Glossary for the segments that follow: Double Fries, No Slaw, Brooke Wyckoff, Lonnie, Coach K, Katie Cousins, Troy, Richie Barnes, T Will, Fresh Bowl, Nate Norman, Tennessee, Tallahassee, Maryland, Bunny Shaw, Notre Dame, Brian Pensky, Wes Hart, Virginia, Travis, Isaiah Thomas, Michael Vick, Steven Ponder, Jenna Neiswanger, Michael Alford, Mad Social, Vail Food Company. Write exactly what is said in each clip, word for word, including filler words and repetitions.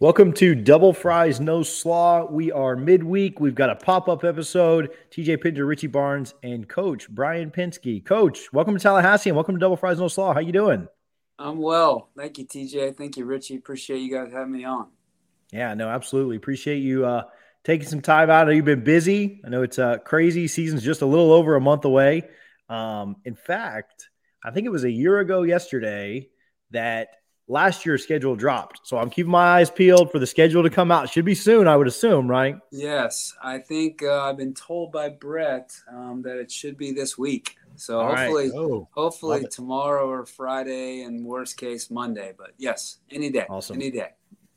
Welcome to Double Fries, No Slaw. We are midweek. We've got a pop-up episode. T J Pinder, Richie Barnes, and Coach Brian Pensky. Coach, welcome to Tallahassee and welcome to Double Fries, No Slaw. How you doing? I'm well. Thank you, T J. Thank you, Richie. Appreciate you guys having me on. Yeah, no, absolutely. Appreciate you uh, taking some time out. I know you've been busy. I know it's uh, crazy. Season's just a little over a month away. Um, in fact, I think it was a year ago yesterday that last year's schedule dropped, so I'm keeping my eyes peeled for the schedule to come out. It should be soon, I would assume, right? Yes, I think uh, I've been told by Brett um, that it should be this week. So all hopefully, right. oh, hopefully tomorrow or Friday, and worst case Monday. But yes, any day, awesome, any day.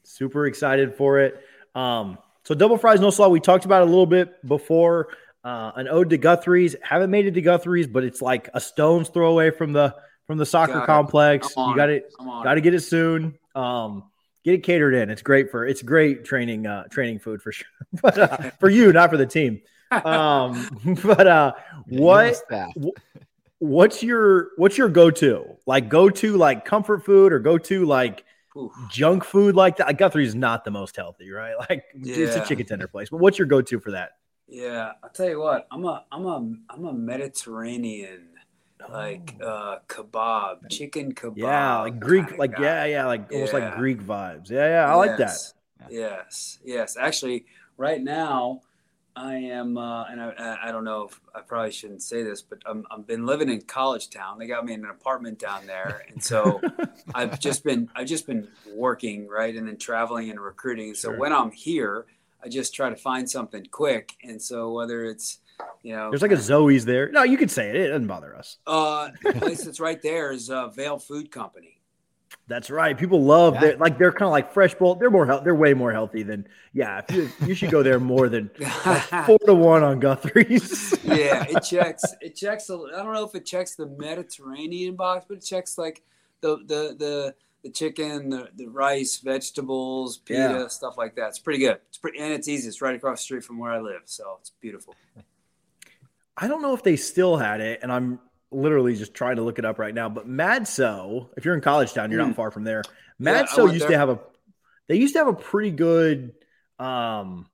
Super excited for it. Um, so Double Fries, No Slaw. We talked about it a little bit before. Uh, an ode to Guthrie's. Haven't made it to Guthrie's, but it's like a stone's throw away from the. From the soccer got complex, you got it. Got to get it soon. Um, get it catered in. It's great for it's great training uh, training food for sure. But uh, for you, not for the team. Um, but uh, what what's your what's your go to like go to like comfort food or go to like Oof. junk food like that? Like Guthrie's not the most healthy, right? Like yeah. It's a chicken tender place. But what's your go to for that? Yeah, I'll tell you what. I'm a I'm a I'm a Mediterranean. Like uh, kebab, chicken kebab. Yeah, like Greek, like, guy. yeah, yeah, like yeah. almost like Greek vibes. Yeah, yeah, I yes. like that. Yes, yes. Actually, right now I am, uh, and I, I don't know if I probably shouldn't say this, but I'm, I've been living in College Town. They got me in an apartment down there. And so I've just been, I've just been working, right? And then traveling and recruiting. So sure. when I'm here, I just try to find something quick. And so whether it's, you know, there's like a Zoe's there. No, you can say it. It doesn't bother us. Uh, the place that's right there is uh, Vail Food Company. That's right. People love yeah. their like they're kind of like Fresh Bowl. They're more health. They're way more healthy than yeah. If you, you should go there more than like four to one on Guthrie's. yeah, it checks. It checks. A, I don't know if it checks the Mediterranean box, but it checks like the the the, the chicken, the, the rice, vegetables, pita, yeah. stuff like that. It's pretty good. It's pretty and it's easy. It's right across the street from where I live, so it's beautiful. I don't know if they still had it, and I'm literally just trying to look it up right now. But Mad So, if you're in College Town, you're mm. not far from there. Mad yeah, So used there. to have a, they used to have a pretty good, um,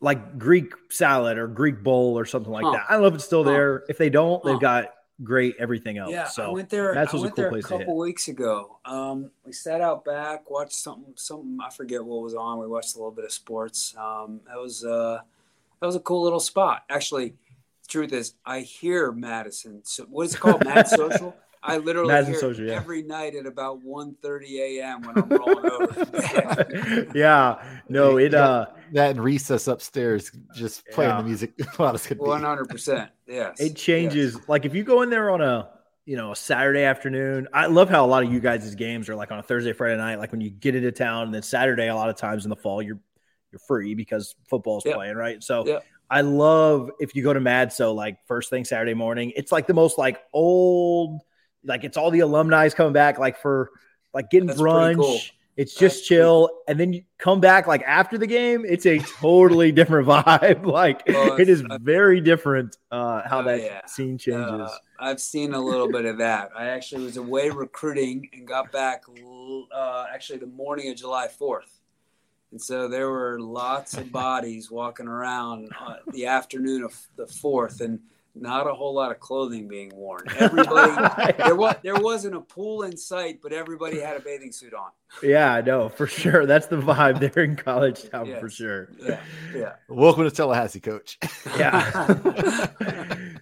like Greek salad or Greek bowl or something like huh. that. I don't know if it's still huh. there. If they don't, huh. they've got great everything else. Yeah, so I went there. That's I went a cool there place a couple weeks ago. Um, we sat out back, watched something. Something I forget what was on. We watched a little bit of sports. Um, that was uh, that was a cool little spot, actually. Truth is, I hear Madison. So what is it called? Mad Social? I literally Madison hear Social, yeah. every night at about one thirty a.m. when I'm rolling over. yeah. No, it yeah, uh that and recess upstairs just yeah. playing the music one hundred percent. Yes. It changes. Yes. Like if you go in there on a you know a Saturday afternoon. I love how a lot of you guys' games are like on a Thursday, Friday night, like when you get into town, and then Saturday a lot of times in the fall you're you're free because football's yep. playing, right? So yep. I love if you go to Mad So like first thing Saturday morning, it's like the most like old, like it's all the alumni's coming back like for like getting That's brunch. Cool. It's just That's chill. Cool. And then you come back like after the game, it's a totally different vibe. Like well, it is uh, very different uh, how oh, that yeah. scene changes. Uh, I've seen a little bit of that. I actually was away recruiting and got back uh, actually the morning of July fourth. And so there were lots of bodies walking around uh, the afternoon of the fourth, and not a whole lot of clothing being worn. Everybody, there was there wasn't a pool in sight, but everybody had a bathing suit on. Yeah, I know for sure. That's the vibe there in College Town yes. for sure. Yeah, yeah. Welcome to Tallahassee, Coach. Yeah.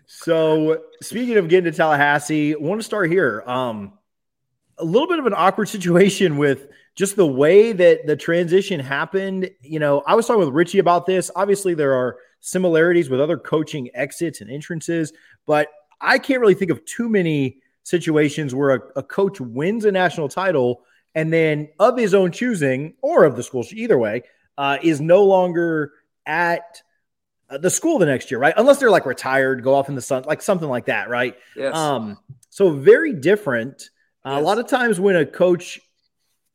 So speaking of getting to Tallahassee, I want to start here. Um, a little bit of an awkward situation with. Just the way that the transition happened, you know, I was talking with Richie about this. Obviously, there are similarities with other coaching exits and entrances, but I can't really think of too many situations where a, a coach wins a national title and then of his own choosing or of the school, either way, uh, is no longer at the school the next year, right? Unless they're like retired, go off in the sun, like something like that, right? Yes. Um, so very different. Uh, yes. A lot of times when a coach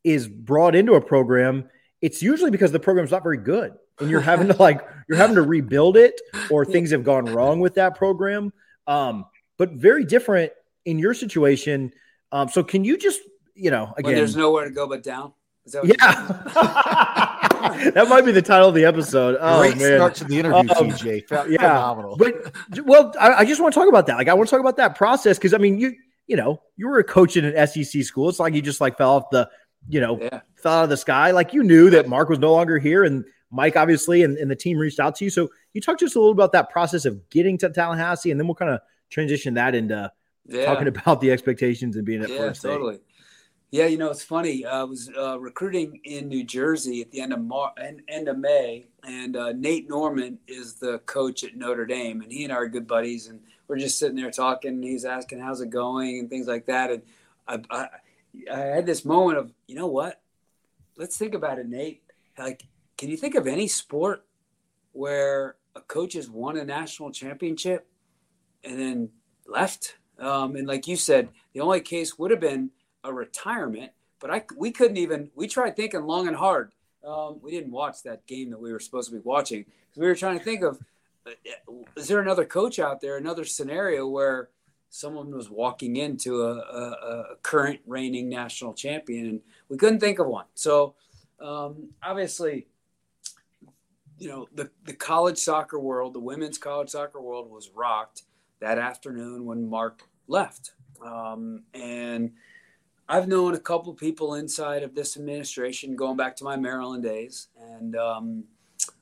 is brought into a program, it's usually because the program's not very good and you're having to like, you're having to rebuild it or things have gone wrong with that program. Um, but very different in your situation. Um, so can you just, you know, again, when there's nowhere to go but down. Is that what yeah. That might be the title of the episode. Oh, Great man. Start to the interview, um, T J. Phenomenal. Yeah. Phenomenal. But, well, I, I just want to talk about that. Like, I want to talk about that process because, I mean, you you know, you were a coach in an S E C school. It's like you just, like, fell off the, you know, yeah. fell out of the sky. Like, you knew that Mark was no longer here and Mike, obviously, and, and the team reached out to you. So you talked just a little about that process of getting to Tallahassee, and then we'll kind of transition that into yeah. talking about the expectations and being at yeah, Florida State. Totally. Yeah, you know, it's funny. I was uh, recruiting in New Jersey at the end of Mar- end, end of May, and uh, Nate Norman is the coach at Notre Dame, and he and I are good buddies, and we're just sitting there talking, and he's asking, how's it going, and things like that. And I, I, I had this moment of, you know what? Let's think about it, Nate. Like, can you think of any sport where a coach has won a national championship and then left? Um, and like you said, the only case would have been a retirement, but I, we couldn't even, we tried thinking long and hard. Um, we didn't watch that game that we were supposed to be watching because we were trying to think of, is there another coach out there, another scenario where someone was walking into a, a, a current reigning national champion, and we couldn't think of one. So um, obviously, you know, the, the college soccer world, the women's college soccer world was rocked that afternoon when Mark left. Um, and I've known a couple people inside of this administration going back to my Maryland days. And um,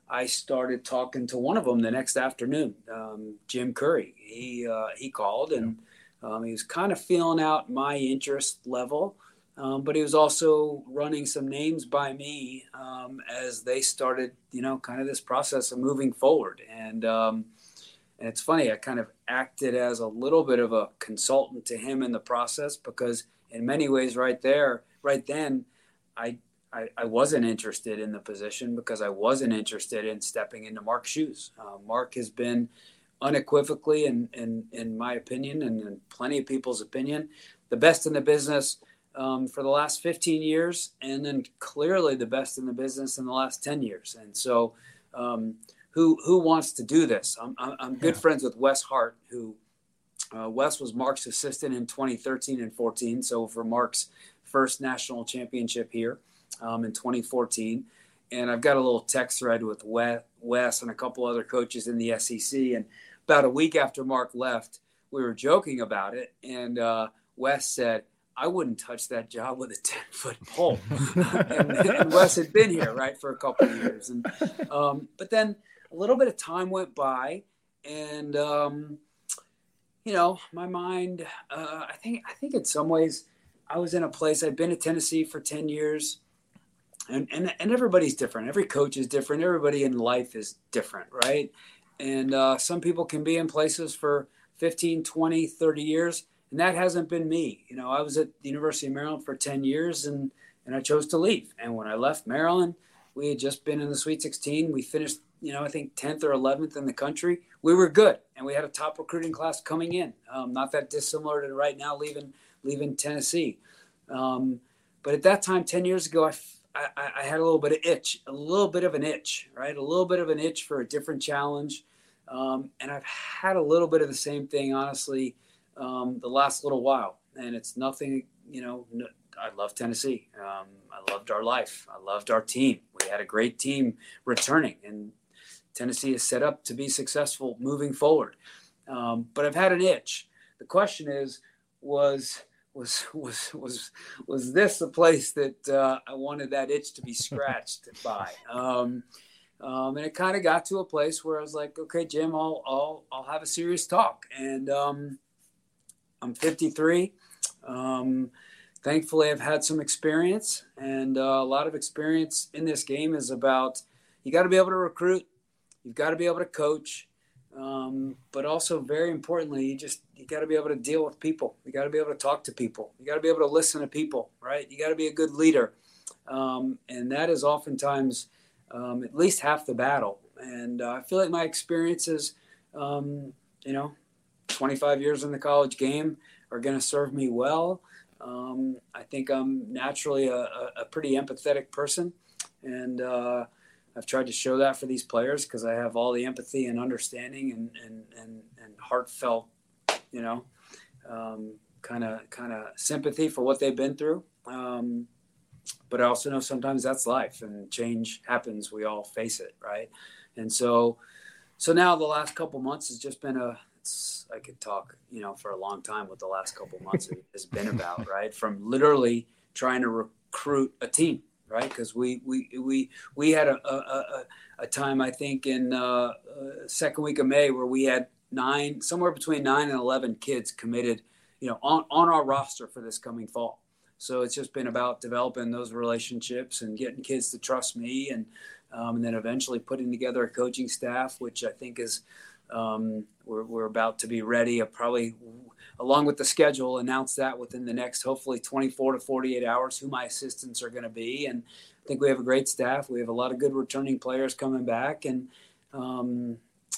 I started talking to one of them the next afternoon, um, Jim Curry. He uh, he called and um, he was kind of feeling out my interest level, um, but he was also running some names by me um, as they started, you know, kind of this process of moving forward. And, um, and it's funny, I kind of acted as a little bit of a consultant to him in the process because in many ways right there, right then, I, I I wasn't interested in the position because I wasn't interested in stepping into Mark's shoes. Uh, Mark has been unequivocally, in, in, in my opinion and in plenty of people's opinion, the best in the business um, for the last fifteen years and then clearly the best in the business in the last ten years. And so um, who who wants to do this? I'm, I'm good yeah. friends with Wes Hart, who Uh, Wes was Mark's assistant in twenty thirteen and fourteen, so for Mark's first national championship here um, in twenty fourteen. And I've got a little text thread with Wes and a couple other coaches in the S E C. And about a week after Mark left, we were joking about it. And uh, Wes said, I wouldn't touch that job with a ten-foot pole. and, and Wes had been here, right, for a couple of years. And um, but then a little bit of time went by, and um, – you know, my mind, uh, I think I think in some ways I was in a place, I'd been to Tennessee for ten years, and, and, and everybody's different. Every coach is different. Everybody in life is different, right? And uh, some people can be in places for fifteen, twenty, thirty years, and that hasn't been me. You know, I was at the University of Maryland for ten years, and, and I chose to leave. And when I left Maryland, we had just been in the Sweet sixteen. We finished, you know, I think tenth or eleventh in the country. We were good, and we had a top recruiting class coming in. Um, not that dissimilar to right now leaving leaving Tennessee. Um, but at that time, ten years ago, I, I, I had a little bit of itch, a little bit of an itch, right? A little bit of an itch for a different challenge. Um, and I've had a little bit of the same thing, honestly, um, the last little while. And it's nothing, you know, no, I love Tennessee. Um, I loved our life. I loved our team. We had a great team returning, and Tennessee is set up to be successful moving forward. Um, but I've had an itch. The question is, was was was was was this the place that uh, I wanted that itch to be scratched by? Um, um, and it kind of got to a place where I was like, okay, Jim, I'll I'll I'll have a serious talk. And um, I'm fifty-three. Um, thankfully, I've had some experience, and uh, a lot of experience in this game is about you got to be able to recruit. You've got to be able to coach, um, but also very importantly, you just you got to be able to deal with people. You got to be able to talk to people. You got to be able to listen to people, right? You got to be a good leader, um, and that is oftentimes um, at least half the battle. And uh, I feel like my experiences, um, you know, twenty-five years in the college game are going to serve me well. Um, I think I'm naturally a, a pretty empathetic person, and uh, I've tried to show that for these players because I have all the empathy and understanding and and and, and heartfelt, you know, kind of kind of sympathy for what they've been through. Um, but I also know sometimes that's life and change happens. We all face it. Right. And so, so now the last couple months has just been a, it's, I could talk, you know, for a long time what the last couple months has been about, right. From literally trying to recruit a team, right. Cause we, we, we, we had a, a, a time, I think in uh, uh second week of May where we had nine, somewhere between nine and eleven kids committed, you know, on, on our roster for this coming fall. So it's just been about developing those relationships and getting kids to trust me, and um, and then eventually putting together a coaching staff, which I think is um, we're we're about to be ready. I'll probably, along with the schedule, announce that within the next hopefully twenty-four to forty-eight hours who my assistants are going to be. And I think we have a great staff. We have a lot of good returning players coming back, and um,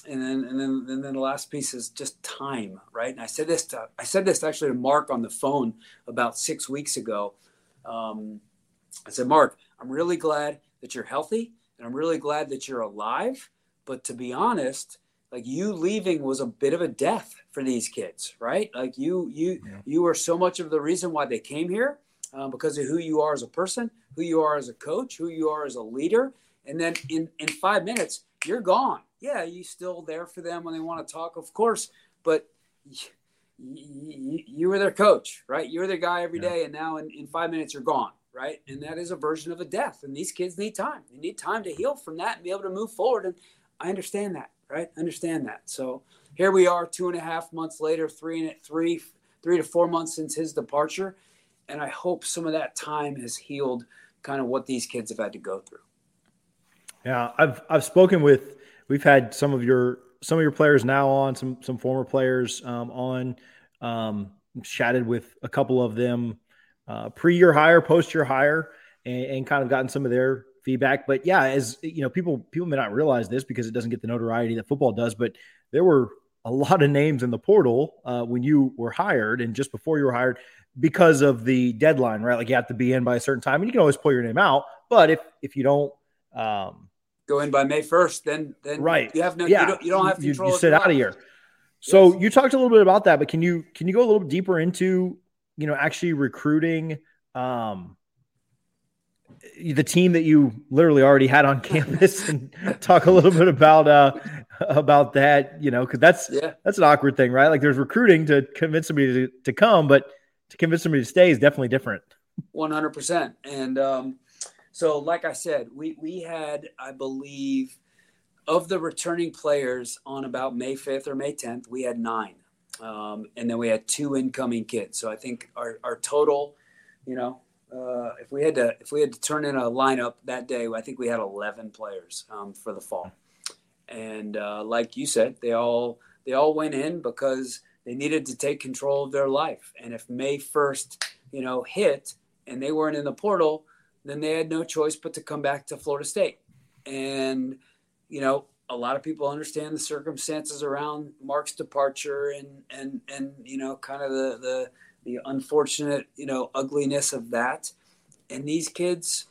and then and then and then the last piece is just time, right? And I said this to I said this actually to Mark on the phone about six weeks ago. Um, I said, Mark, I'm really glad that you're healthy, and I'm really glad that you're alive. But to be honest, like you leaving was a bit of a death for these kids, right? Like you you yeah. you are so much of the reason why they came here, uh, because of who you are as a person, who you are as a coach, who you are as a leader, and then in, in five minutes you're gone. Yeah, you still there for them when they want to talk, of course, but you, you, you were their coach, right? You were their guy every yeah. day, and now in, in five minutes you're gone, right? And that is a version of a death, and these kids need time. They need time to heal from that and be able to move forward, and I understand that, right? I understand that. So here we are two and a half months later, three, and three, three to four months since his departure, and I hope some of that time has healed kind of what these kids have had to go through. Yeah, I've I've spoken with – We've had some of your some of your players now on, some some former players um, on, um, chatted with a couple of them uh, pre your hire, post your hire, and, and kind of gotten some of their feedback. But yeah, as you know, people people may not realize this because it doesn't get the notoriety that football does. But there were a lot of names in the portal uh, when you were hired and just before you were hired because of the deadline, right? Like you have to be in by a certain time, and you can always pull your name out. But if if you don't. Um, Go in by May first, then then right. you have no yeah. you, don't, you don't have to you, control you sit out of here. So yes. You talked a little bit about that, but can you can you go a little deeper into, you know, actually recruiting um, the team that you literally already had on campus and talk a little bit about uh, about that, you know, cuz that's yeah. that's an awkward thing, right? Like there's recruiting to convince somebody to, to come, but to convince somebody to stay is definitely different. one hundred percent. And um So, like I said, we, we had, I believe, of the returning players on about May fifth or May tenth, we had nine. Um, and then we had two incoming kids. So I think our, our total, you know, uh, if we had to if we had to turn in a lineup that day, I think we had eleven players um, for the fall. And uh, like you said, they all they all went in because they needed to take control of their life. And if May first, you know, hit and they weren't in the portal, then they had no choice but to come back to Florida State. And, you know, a lot of people understand the circumstances around Mark's departure and, and, and you know, kind of the, the the unfortunate, you know, ugliness of that. And these kids,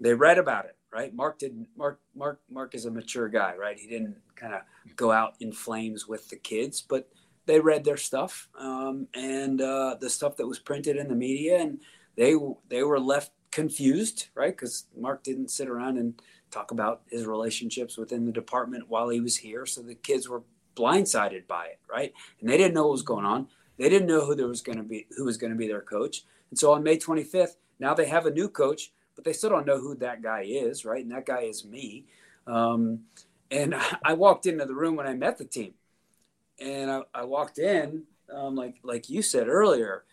they read about it, right? Mark didn't, Mark, Mark, Mark is a mature guy, right? He didn't kind of go out in flames with the kids, but they read their stuff um, and uh, the stuff that was printed in the media, and they they were left confused, right? Because Mark didn't sit around and talk about his relationships within the department while he was here. So the kids were blindsided by it, right? And they didn't know what was going on. They didn't know who there was going to be, who was going to be their coach. And so on May twenty-fifth, now they have a new coach, but they still don't know who that guy is, right? And that guy is me. Um, and I walked into the room when I met the team, and I, I walked in, um, like like you said earlier.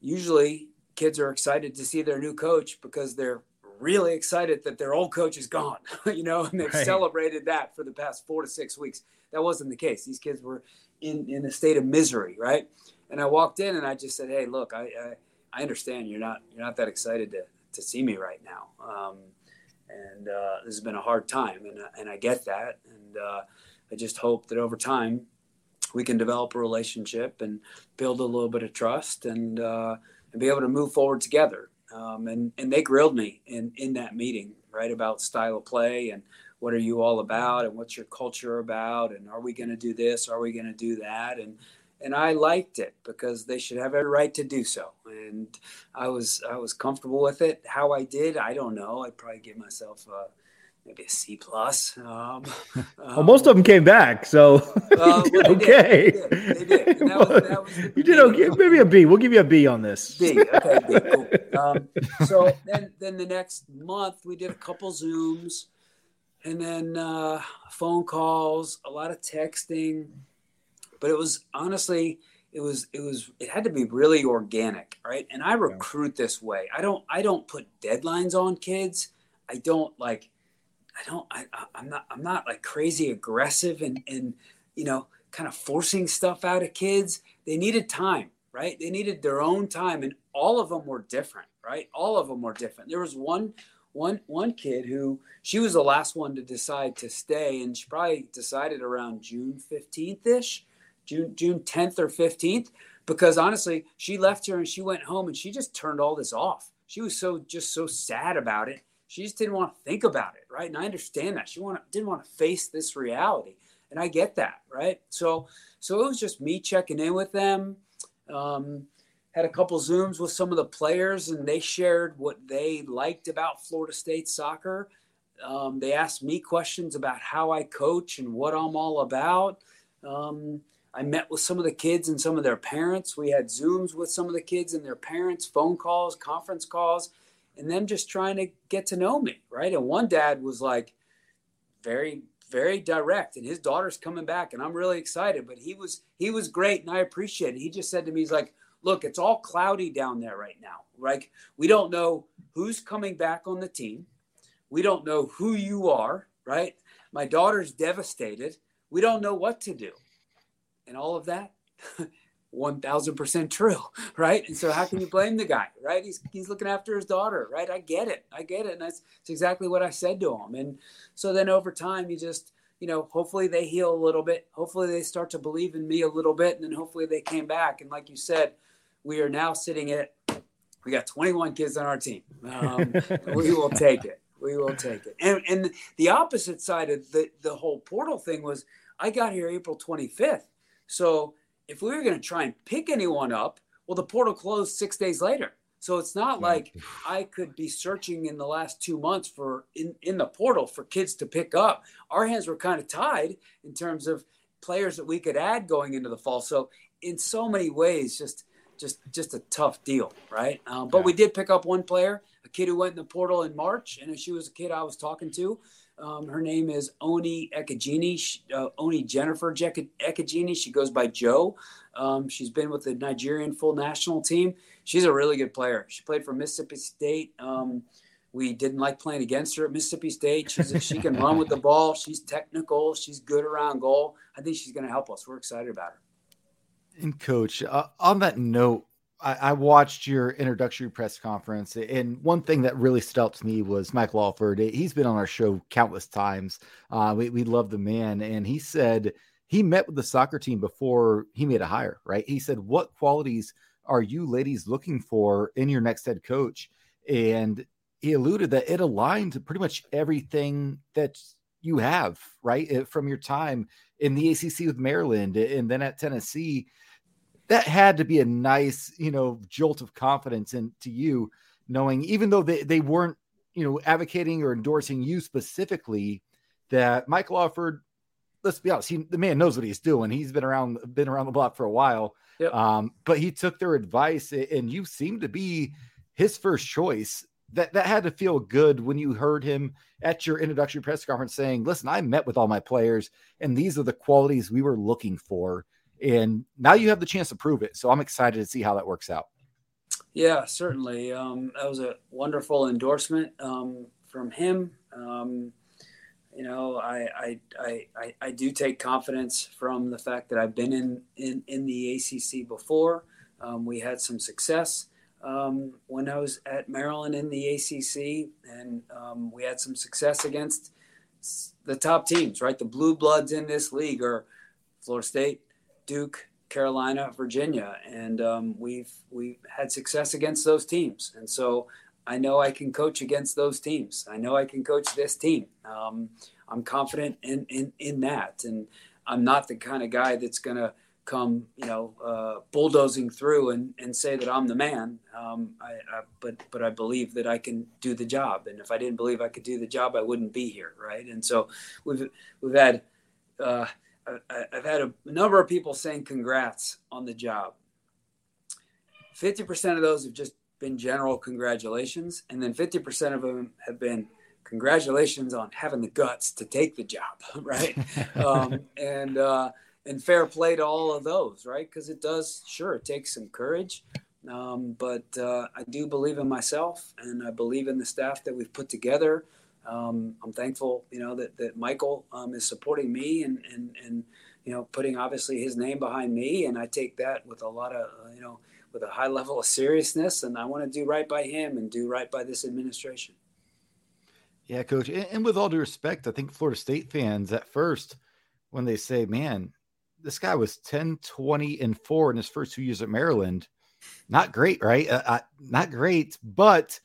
Usually kids are excited to see their new coach because they're really excited that their old coach is gone, you know, and they've right. celebrated that for the past four to six weeks. That wasn't the case. These kids were in, in a state of misery. Right. And I walked in and I just said, hey, look, I, I, I understand you're not, you're not that excited to, to see me right now. Um, and, uh, this has been a hard time, and, and I get that. And, uh, I just hope that over time we can develop a relationship and build a little bit of trust and, uh, and be able to move forward together. Um, and, and they grilled me in, in that meeting, right, about style of play and what are you all about and what's your culture about and are we going to do this? Are we going to do that? And and I liked it because they should have every right to do so. And I was I was comfortable with it. How I did, I don't know. I'd probably give myself a, maybe a C plus. Um, well, um, most of them came back, so uh, well, okay. Did. They did. They did. And that well, was, that was the you did okay. Maybe a B. We'll give you a B on this. B. Okay. B, cool. Um, so then, then the next month we did a couple Zooms, and then uh, phone calls, a lot of texting. But it was honestly, it was, it was, it had to be really organic, right? And I recruit this way. I don't, I don't put deadlines on kids. I don't like, I don't, I, I'm not, I'm not like crazy aggressive and, and, you know, kind of forcing stuff out of kids. They needed time, right? They needed their own time, and all of them were different, right? All of them were different. There was one, one, one kid who, she was the last one to decide to stay, and she probably decided around June fifteenth ish. June June tenth or fifteenth, because honestly, she left here and she went home and she just turned all this off. She was so just so sad about it. She just didn't want to think about it, right? And I understand that. She want, didn't want to face this reality, and I get that, right? So so it was just me checking in with them. Um, had a couple Zooms with some of the players, and they shared what they liked about Florida State soccer. Um, they asked me questions about how I coach and what I'm all about. Um, I met with some of the kids and some of their parents. We had Zooms with some of the kids and their parents, phone calls, conference calls, and them just trying to get to know me, right? And one dad was like very, very direct, and his daughter's coming back, and I'm really excited, but he was he was great, and I appreciate it. He just said to me, he's like, look, it's all cloudy down there right now. Like, we don't know who's coming back on the team. We don't know who you are, right? My daughter's devastated. We don't know what to do. And all of that, one thousand percent true, right? And so how can you blame the guy, right? He's he's looking after his daughter, right? I get it. I get it. And that's, that's exactly what I said to him. And so then over time, you just, you know, hopefully they heal a little bit. Hopefully they start to believe in me a little bit. And then hopefully they came back. And like you said, we are now sitting at, we got twenty-one kids on our team. Um, we will take it. We will take it. And and the opposite side of the, the whole portal thing was I got here April twenty-fifth. So if we were going to try and pick anyone up, well, the portal closed six days later. So it's not like I could be searching in the last two months for in, in the portal for kids to pick up. Our hands were kind of tied in terms of players that we could add going into the fall. So in so many ways, just just just a tough deal, right? Um, but yeah. We did pick up one player, a kid who went in the portal in March, and she was a kid I was talking to. Um, her name is Onyi Echegini, she, uh, Onyi Jennifer Echegini. She goes by Joe. Um, she's been with the Nigerian full national team. She's a really good player. She played for Mississippi State. Um, we didn't like playing against her at Mississippi State. She's a, she can run with the ball. She's technical. She's good around goal. I think she's going to help us. We're excited about her. And Coach, uh, on that note, I, I watched your introductory press conference, and one thing that really stood out to me was Michael Alford. He's been on our show countless times. Uh, we, we love the man. And he said he met with the soccer team before he made a hire, right? He said, what qualities are you ladies looking for in your next head coach? And he alluded that it aligned to pretty much everything that you have, right? From your time in the A C C with Maryland and then at Tennessee. That had to be a nice, you know, jolt of confidence into you, knowing even though they, they weren't, you know, advocating or endorsing you specifically, that Michael Alford, let's be honest, he, the man knows what he's doing. He's been around, been around the block for a while, yep. um, but he took their advice, and you seemed to be his first choice. That that had to feel good when you heard him at your introductory press conference saying, listen, I met with all my players, and these are the qualities we were looking for. And now you have the chance to prove it. So I'm excited to see how that works out. Yeah, certainly. Um, that was a wonderful endorsement um, from him. Um, you know, I I, I I I do take confidence from the fact that I've been in, in, in the A C C before. Um, we had some success um, when I was at Maryland in the A C C, and um, we had some success against the top teams, right? The blue bloods in this league are Florida State, Duke, Carolina, Virginia, and um, we've we've had success against those teams. And so I know I can coach against those teams. I know I can coach this team. Um, I'm confident in, in in that. And I'm not the kind of guy that's going to come, you know, uh, bulldozing through and, and say that I'm the man. Um, I, I, but but I believe that I can do the job. And if I didn't believe I could do the job, I wouldn't be here, right? And so we've we've had uh, I, I've had a number of people saying congrats on the job. fifty percent of those have just been general congratulations, and then fifty percent of them have been congratulations on having the guts to take the job, right? um, and uh, and fair play to all of those, right? Because it does, sure, it takes some courage, um, but uh, I do believe in myself, and I believe in the staff that we've put together. Um, I'm thankful, you know, that that Michael um, is supporting me and and and you know, putting obviously his name behind me, and I take that with a lot of uh, you know. with a high level of seriousness, and I want to do right by him and do right by this administration. Yeah, Coach. And with all due respect, I think Florida State fans at first, when they say, man, this guy was ten, twenty, and four in his first two years at Maryland. Not great, right? Uh, uh, not great. But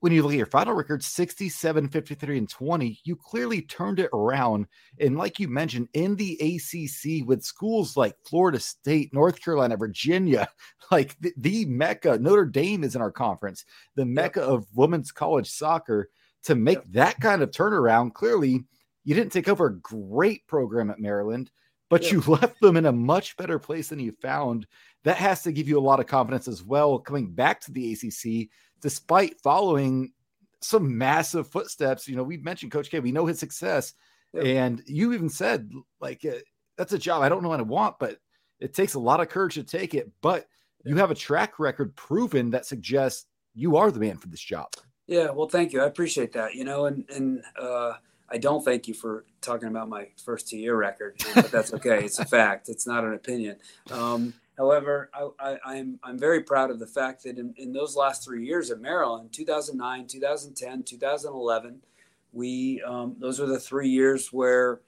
when you look at your final record, sixty-seven, fifty-three, and twenty, you clearly turned it around. And like you mentioned, in the A C C with schools like Florida State, North Carolina, Virginia, like the, the Mecca, Notre Dame is in our conference, the Mecca yep. of women's college soccer, to make yep. that kind of turnaround. Clearly, you didn't take over a great program at Maryland, but yep. you left them in a much better place than you found. That has to give you a lot of confidence as well, coming back to the A C C, despite following some massive footsteps. You know, we've mentioned Coach K, we know his success. Yep. And you even said, like, uh, that's a job I don't know what I want, but it takes a lot of courage to take it. But you have a track record proven that suggests you are the man for this job. Yeah. Well, thank you. I appreciate that, you know, and, and, uh, I don't thank you for talking about my first two year record, but that's okay. It's a fact. It's not an opinion. Um, However, I, I, I'm I'm very proud of the fact that in, in those last three years at Maryland, two thousand nine, two thousand ten, two thousand eleven, we um, those were the three years where,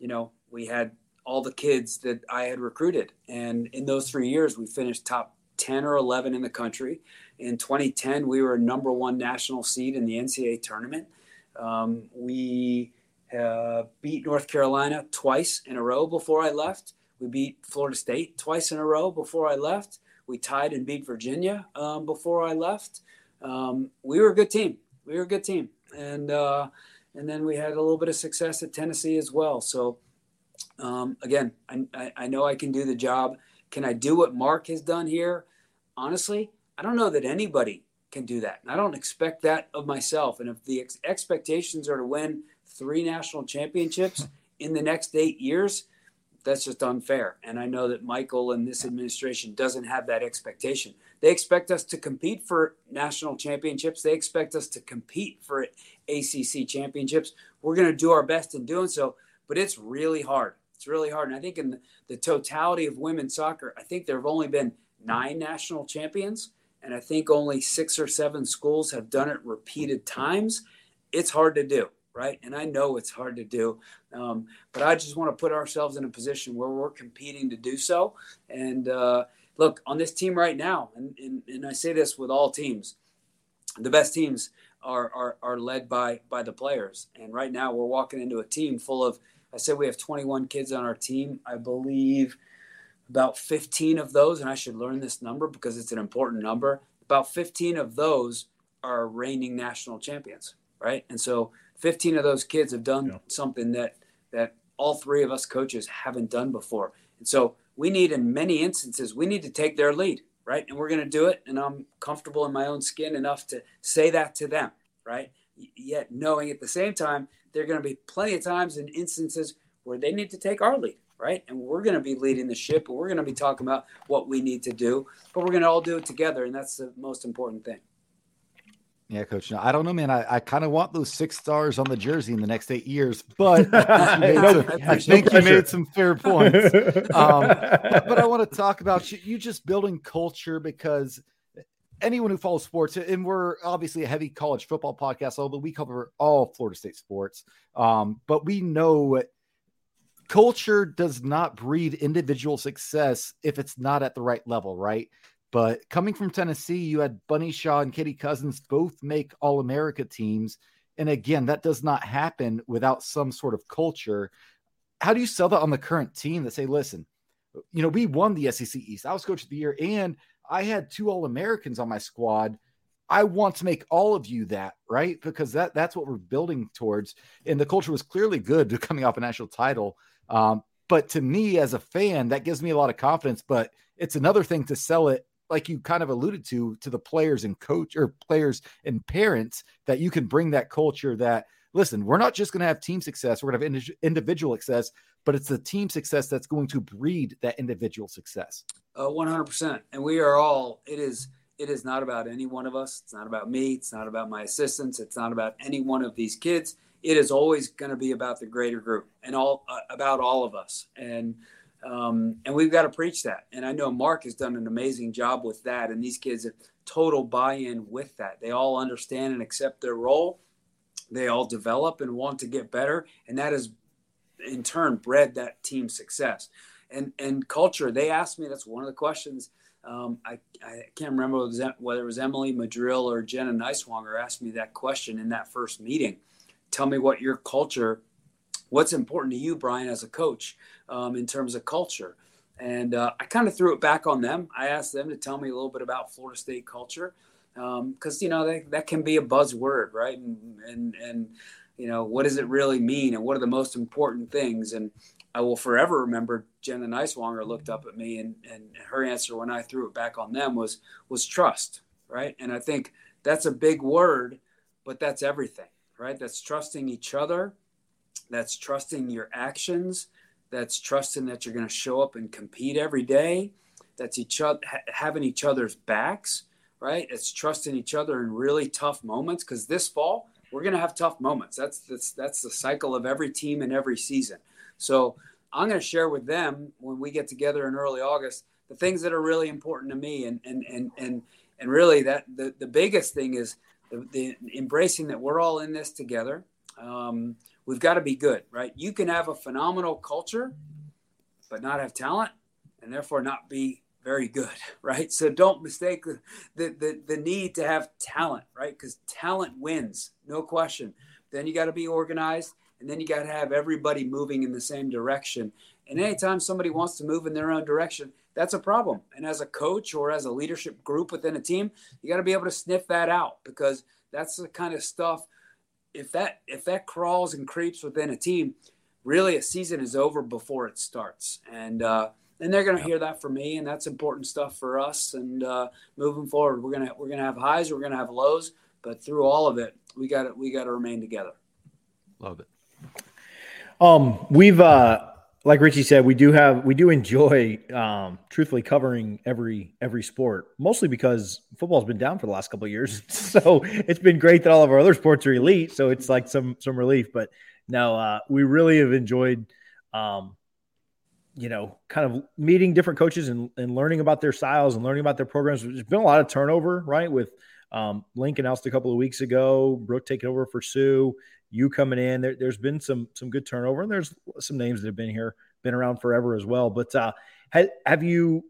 you know, we had all the kids that I had recruited. And in those three years, we finished top ten or eleven in the country. In twenty ten, we were number one national seed in the N C double A tournament. Um, we uh, beat North Carolina twice in a row before I left. We beat Florida State twice in a row before I left. We tied and beat Virginia um, before I left. Um, we were a good team. We were a good team. And uh, and then we had a little bit of success at Tennessee as well. So, um, again, I, I, I know I can do the job. Can I do what Mark has done here? Honestly, I don't know that anybody can do that. And I don't expect that of myself. And if the ex- expectations are to win three national championships in the next eight years, that's just unfair. And I know that Michael and this administration doesn't have that expectation. They expect us to compete for national championships. They expect us to compete for A C C championships. We're going to do our best in doing so, but it's really hard. It's really hard. And I think in the totality of women's soccer, I think there have only been nine national champions. And I think only six or seven schools have done it repeated times. It's hard to do. Right. And I know it's hard to do, um, but I just want to put ourselves in a position where we're competing to do so. And uh, look, on this team right now, and, and, and I say this with all teams, the best teams are, are are led by by the players. And right now we're walking into a team full of, I said we have twenty-one kids on our team. I believe about fifteen of those, and I should learn this number because it's an important number, about fifteen of those are reigning national champions. Right. And so fifteen of those kids have done yeah. something that, that all three of us coaches haven't done before. And so we need, in many instances, we need to take their lead, right? And we're going to do it. And I'm comfortable in my own skin enough to say that to them, right? Yet knowing at the same time, there are going to be plenty of times and instances where they need to take our lead, right? And we're going to be leading the ship, and we're going to be talking about what we need to do, but we're going to all do it together. And that's the most important thing. Yeah, Coach. No, I don't know, man. I, I kind of want those six stars on the jersey in the next eight years, but no, I think you made some fair points. Um, but, but I want to talk about you, you just building culture, because anyone who follows sports, and we're obviously a heavy college football podcast, although we cover all Florida State sports, um, but we know culture does not breed individual success if it's not at the right level, right? But coming from Tennessee, you had Bunny Shaw and Katie Cousins both make All-America teams. And again, that does not happen without some sort of culture. How do you sell that on the current team that say, listen, you know, we won the S E C East. I was coach of the year, and I had two All-Americans on my squad. I want to make all of you that, right? Because that that's what we're building towards. And the culture was clearly good to coming off a national title. Um, but to me as a fan, that gives me a lot of confidence, but it's another thing to sell it, like you kind of alluded to, to the players and coach or players and parents, that you can bring that culture that, listen, we're not just going to have team success. We're going to have ind- individual success, but it's the team success that's going to breed that individual success. Uh, one hundred percent. And we are all, it is, it is not about any one of us. It's not about me. It's not about my assistants. It's not about any one of these kids. It is always going to be about the greater group and all uh, about all of us. And, um, and we've got to preach that. And I know Mark has done an amazing job with that. And these kids have total buy-in with that. They all understand and accept their role. They all develop and want to get better. And that has in turn bred that team success and, and culture. They asked me, that's one of the questions. Um, I, I can't remember whether it was Emily Madrill or Jenna Neiswanger asked me that question in that first meeting. Tell me what your culture, what's important to you, Brian, as a coach, um, in terms of culture. And uh, I kind of threw it back on them. I asked them to tell me a little bit about Florida State culture. Um, cause you know, that, that can be a buzzword, right? And, and, and, you know, what does it really mean? And what are the most important things? And I will forever remember Jenna Neiswanger looked up at me and, and her answer when I threw it back on them was, was trust. Right. And I think that's a big word, but that's everything, right? That's trusting each other. That's trusting your actions. That's trusting that you're going to show up and compete every day. That's each other, ha- having each other's backs. Right. It's trusting each other in really tough moments, because this fall we're going to have tough moments. That's, that's that's the cycle of every team and every season. So I'm going to share with them when we get together in early August, the things that are really important to me. And and and and, and really that the, the biggest thing is the, the embracing that we're all in this together. Um, we've got to be good. Right. You can have a phenomenal culture, but not have talent and therefore not be very good, right? So don't mistake the, the, the need to have talent, right? Because talent wins, no question. Then you got to be organized, and then you got to have everybody moving in the same direction. And anytime somebody wants to move in their own direction, that's a problem. And as a coach or as a leadership group within a team, you got to be able to sniff that out, because that's the kind of stuff, if that if that crawls and creeps within a team, really a season is over before it starts. And, uh, And they're going to hear that from me, and that's important stuff for us. And uh, moving forward, we're going to we're going to have highs, we're going to have lows, but through all of it, we got to we got to remain together. Love it. Um, we've uh, like Richie said, we do have we do enjoy um, truthfully covering every every sport, mostly because football's been down for the last couple of years. So it's been great that all of our other sports are elite. So it's like some some relief. But no, uh, we really have enjoyed. Um, you know, kind of meeting different coaches and, and learning about their styles and learning about their programs. There's been a lot of turnover, right? With um, Link announced a couple of weeks ago, Brooke taking over for Sue, you coming in. There, there's been some some good turnover, and there's some names that have been here, been around forever as well. But uh, have, have you,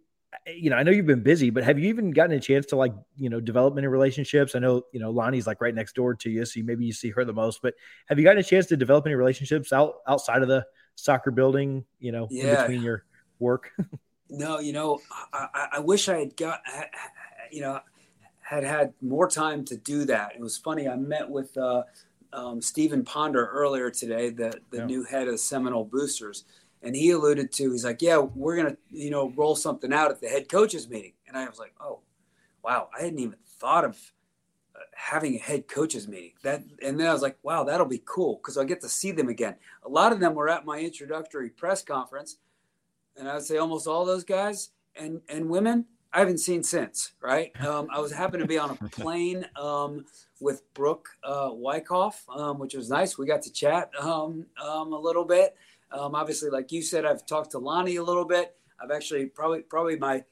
you know, I know you've been busy, but have you even gotten a chance to, like, you know, development and relationships? I know, you know, Lonnie's like right next door to you, so maybe you see her the most, but have you gotten a chance to develop any relationships out outside of the soccer building, you know, yeah. in between your work? No, you know, I, I wish I had got, you know, had had more time to do that. It was funny. I met with uh, um, Steven Ponder earlier today, the, the yeah. new head of Seminole Boosters. And he alluded to, he's like, yeah, we're going to, you know, roll something out at the head coaches meeting. And I was like, oh, wow. I hadn't even thought of having a head coaches meeting that. And then I was like, wow, that'll be cool, because I'll get to see them again. A lot of them were at my introductory press conference, and I would say almost all those guys and, and women I haven't seen since. Right. Um, I was happy to be on a plane um, with Brooke uh, Wyckoff, um, which was nice. We got to chat um, um, a little bit. Um, obviously, like you said, I've talked to Lonnie a little bit. I've actually probably, probably my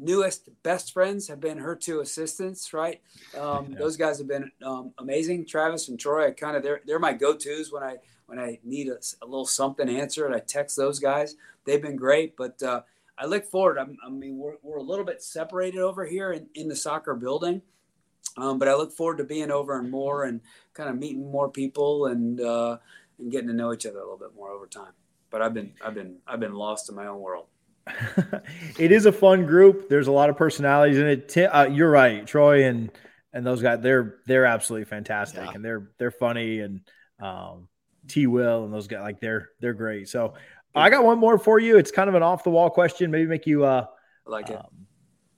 newest best friends have been her two assistants, right? Um, yeah. Those guys have been um, amazing. Travis and Troy, I kind of, they're, they're my go-tos when I, when I need a, a little something answered. I text those guys. They've been great, but uh, I look forward. I'm, I mean, we're, we're a little bit separated over here in, in the soccer building, um, but I look forward to being over and more and kind of meeting more people and, uh, and getting to know each other a little bit more over time. But I've been, I've been, I've been lost in my own world. It is a fun group. There's a lot of personalities in it. Uh, you're right, Troy and and those guys. They're they're absolutely fantastic, yeah. and they're they're funny, and um, T. Will and those guys, like they're they're great. So I got one more for you. It's kind of an off the wall question. Maybe make you uh, I like it. Um,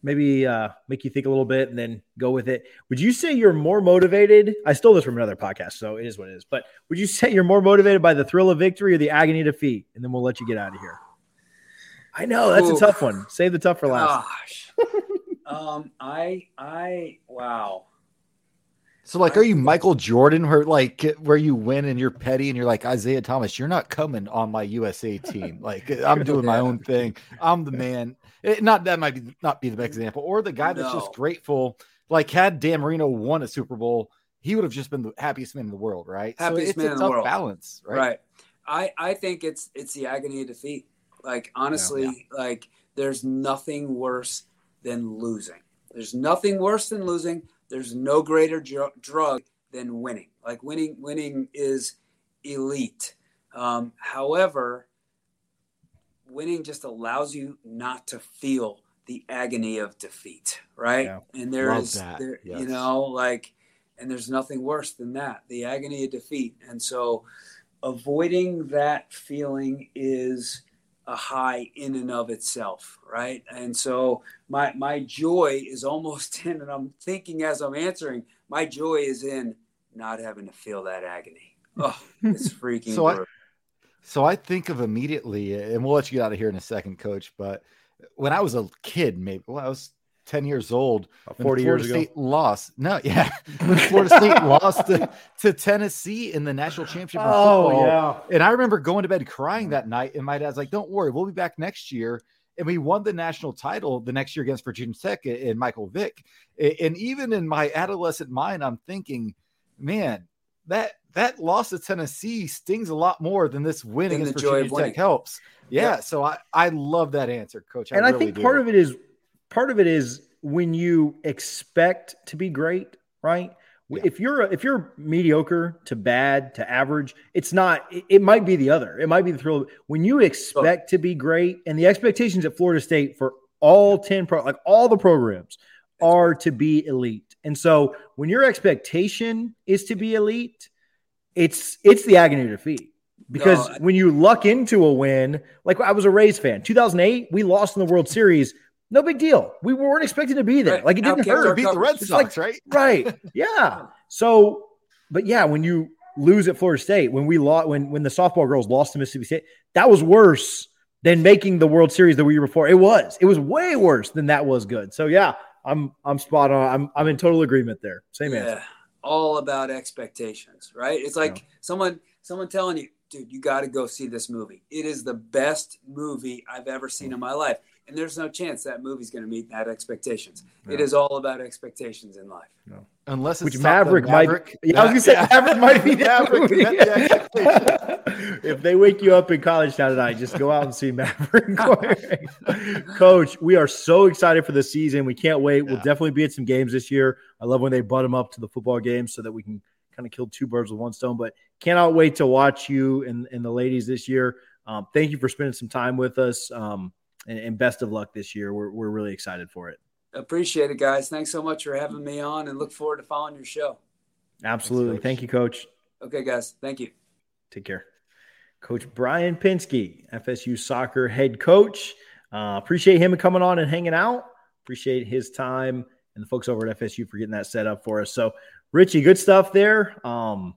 maybe uh, make you think a little bit and then go with it. Would you say you're more motivated? I stole this from another podcast, so it is what it is. But would you say you're more motivated by the thrill of victory or the agony of defeat? And then we'll let you get out of here. I know that's Ooh. a tough one. Save the tough for last. Gosh. um, I, I, wow. So like, are you Michael Jordan where like, where you win and you're petty and you're like, Isaiah Thomas, you're not coming on my U S A team. Like I'm doing my own thing. I'm the man. It, not that might be not be the best example, or the guy that's no. just grateful. Like had Dan Marino won a Super Bowl, he would have just been the happiest man in the world, right? Happiest so it's man a in tough the world. Balance, right? Right. I, I think it's it's the agony of defeat. Like honestly, yeah, yeah. like there's nothing worse than losing. There's nothing worse than losing. There's no greater dr- drug than winning. Like winning, winning is elite. Um, however, winning just allows you not to feel the agony of defeat, right? Yeah. And there Love is, there, yes. you know, like, and there's nothing worse than that, the agony of defeat. And so, avoiding that feeling is a high in and of itself, right? And so my my joy is almost in, and I'm thinking as I'm answering, my joy is in not having to feel that agony. Oh, it's freaking so brutal. I, so I think of immediately, and we'll let you out of here in a second, Coach, but when I was a kid, maybe, well, I was ten years old, forty Florida years ago. State lost. No, yeah. When Florida State lost to, to Tennessee in the national championship. Oh, football. Yeah. And I remember going to bed crying that night. And my dad's like, don't worry, we'll be back next year. And we won the national title the next year against Virginia Tech and Michael Vick. And even in my adolescent mind, I'm thinking, man, that, that loss to Tennessee stings a lot more than this win against Virginia Tech winning. Helps. Yeah, yeah. So I, I love that answer, Coach. I and really I think do. part of it is, Part of it is when you expect to be great, right? Yeah. If you're if you're mediocre to bad to average, it's not. It, it might be the other. It might be the thrill. When you expect oh. to be great, and the expectations at Florida State for all ten pro, like all the programs, are to be elite. And so when your expectation is to be elite, it's it's the agony of defeat. Because no, I, when you luck into a win, like I was a Rays fan, two thousand eight, we lost in the World Series. No big deal. We weren't expected to be there. Right. Like it didn't hurt. Beat the Red Sox, right? Right. Yeah. So, but yeah, when you lose at Florida State, when we lost, when when the softball girls lost to Mississippi State, that was worse than making the World Series the year before. It was. It was way worse than that was good. So yeah, I'm I'm spot on. I'm I'm in total agreement there. Same yeah. answer. All about expectations, right? It's like yeah. someone someone telling you, dude, you got to go see this movie. It is the best movie I've ever seen in my life. And there's no chance that movie's going to meet that expectations. No. It is all about expectations in life. No. Unless it's Which Maverick, Maverick might. Yeah, I was going to say Maverick might be Maverick. The if they wake you up in college town tonight, just go out and see Maverick. Coach, we are so excited for the season. We can't wait. Yeah. We'll definitely be at some games this year. I love when they butt them up to the football games so that we can kind of kill two birds with one stone. But cannot wait to watch you and, and the ladies this year. Um, thank you for spending some time with us. Um, And, and best of luck this year. We're we're really excited for it. Appreciate it, guys. Thanks so much for having me on and look forward to following your show. Absolutely. Thanks, Thank you, Coach. Okay, guys. Thank you. Take care. Coach Brian Pensky, F S U soccer head coach. Uh, appreciate him coming on and hanging out. Appreciate his time and the folks over at F S U for getting that set up for us. So, Richie, good stuff there. Um,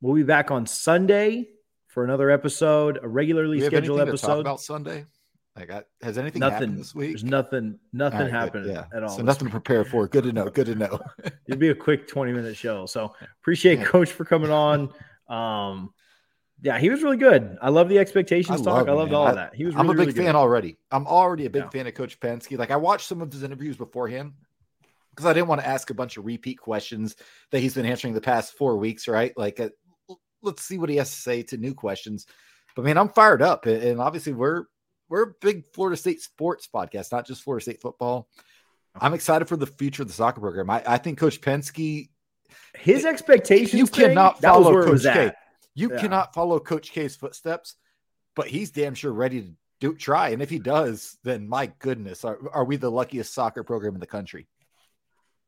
we'll be back on Sunday for another episode, a regularly we scheduled have episode. To talk about Sunday? Like, has anything nothing, happened this week? There's nothing, nothing all right, happened good, yeah. at all. So nothing week. to prepare for. Good to know. Good to know. It'd be a quick twenty-minute show. So appreciate yeah. Coach for coming on. Um, yeah, he was really good. I love the expectations I talk. Love I loved him, all I, of that. He was. Really, I'm a big really fan good. already. I'm already a big yeah. fan of Coach Pensky. Like I watched some of his interviews beforehand because I didn't want to ask a bunch of repeat questions that he's been answering the past four weeks. Right? Like, uh, let's see what he has to say to new questions. But man, I'm fired up, and obviously we're. We're a big Florida State sports podcast, not just Florida State football. I'm excited for the future of the soccer program. I, I think Coach Pensky, his expectations. You thing, cannot follow Coach K. You yeah. cannot follow Coach K's footsteps, but he's damn sure ready to do try. And if he does, then my goodness, are, are we the luckiest soccer program in the country?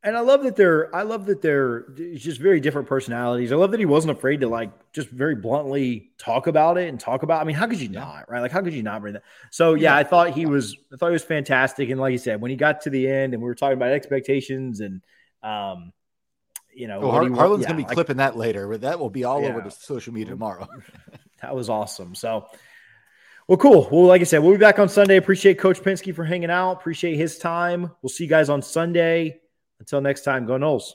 And I love that they're, I love that they're just very different personalities. I love that he wasn't afraid to like just very bluntly talk about it and talk about, I mean, how could you not, right? Like, how could you not bring that? So yeah, I thought he was, I thought he was fantastic. And like you said, when he got to the end and we were talking about expectations and, um, you know, oh, Har- you Harlan's yeah, going to be like, clipping that later, but that will be all yeah. over the social media tomorrow. That was awesome. So, well, cool. Well, like I said, we'll be back on Sunday. Appreciate Coach Pensky for hanging out. Appreciate his time. We'll see you guys on Sunday. Until next time, go Noles.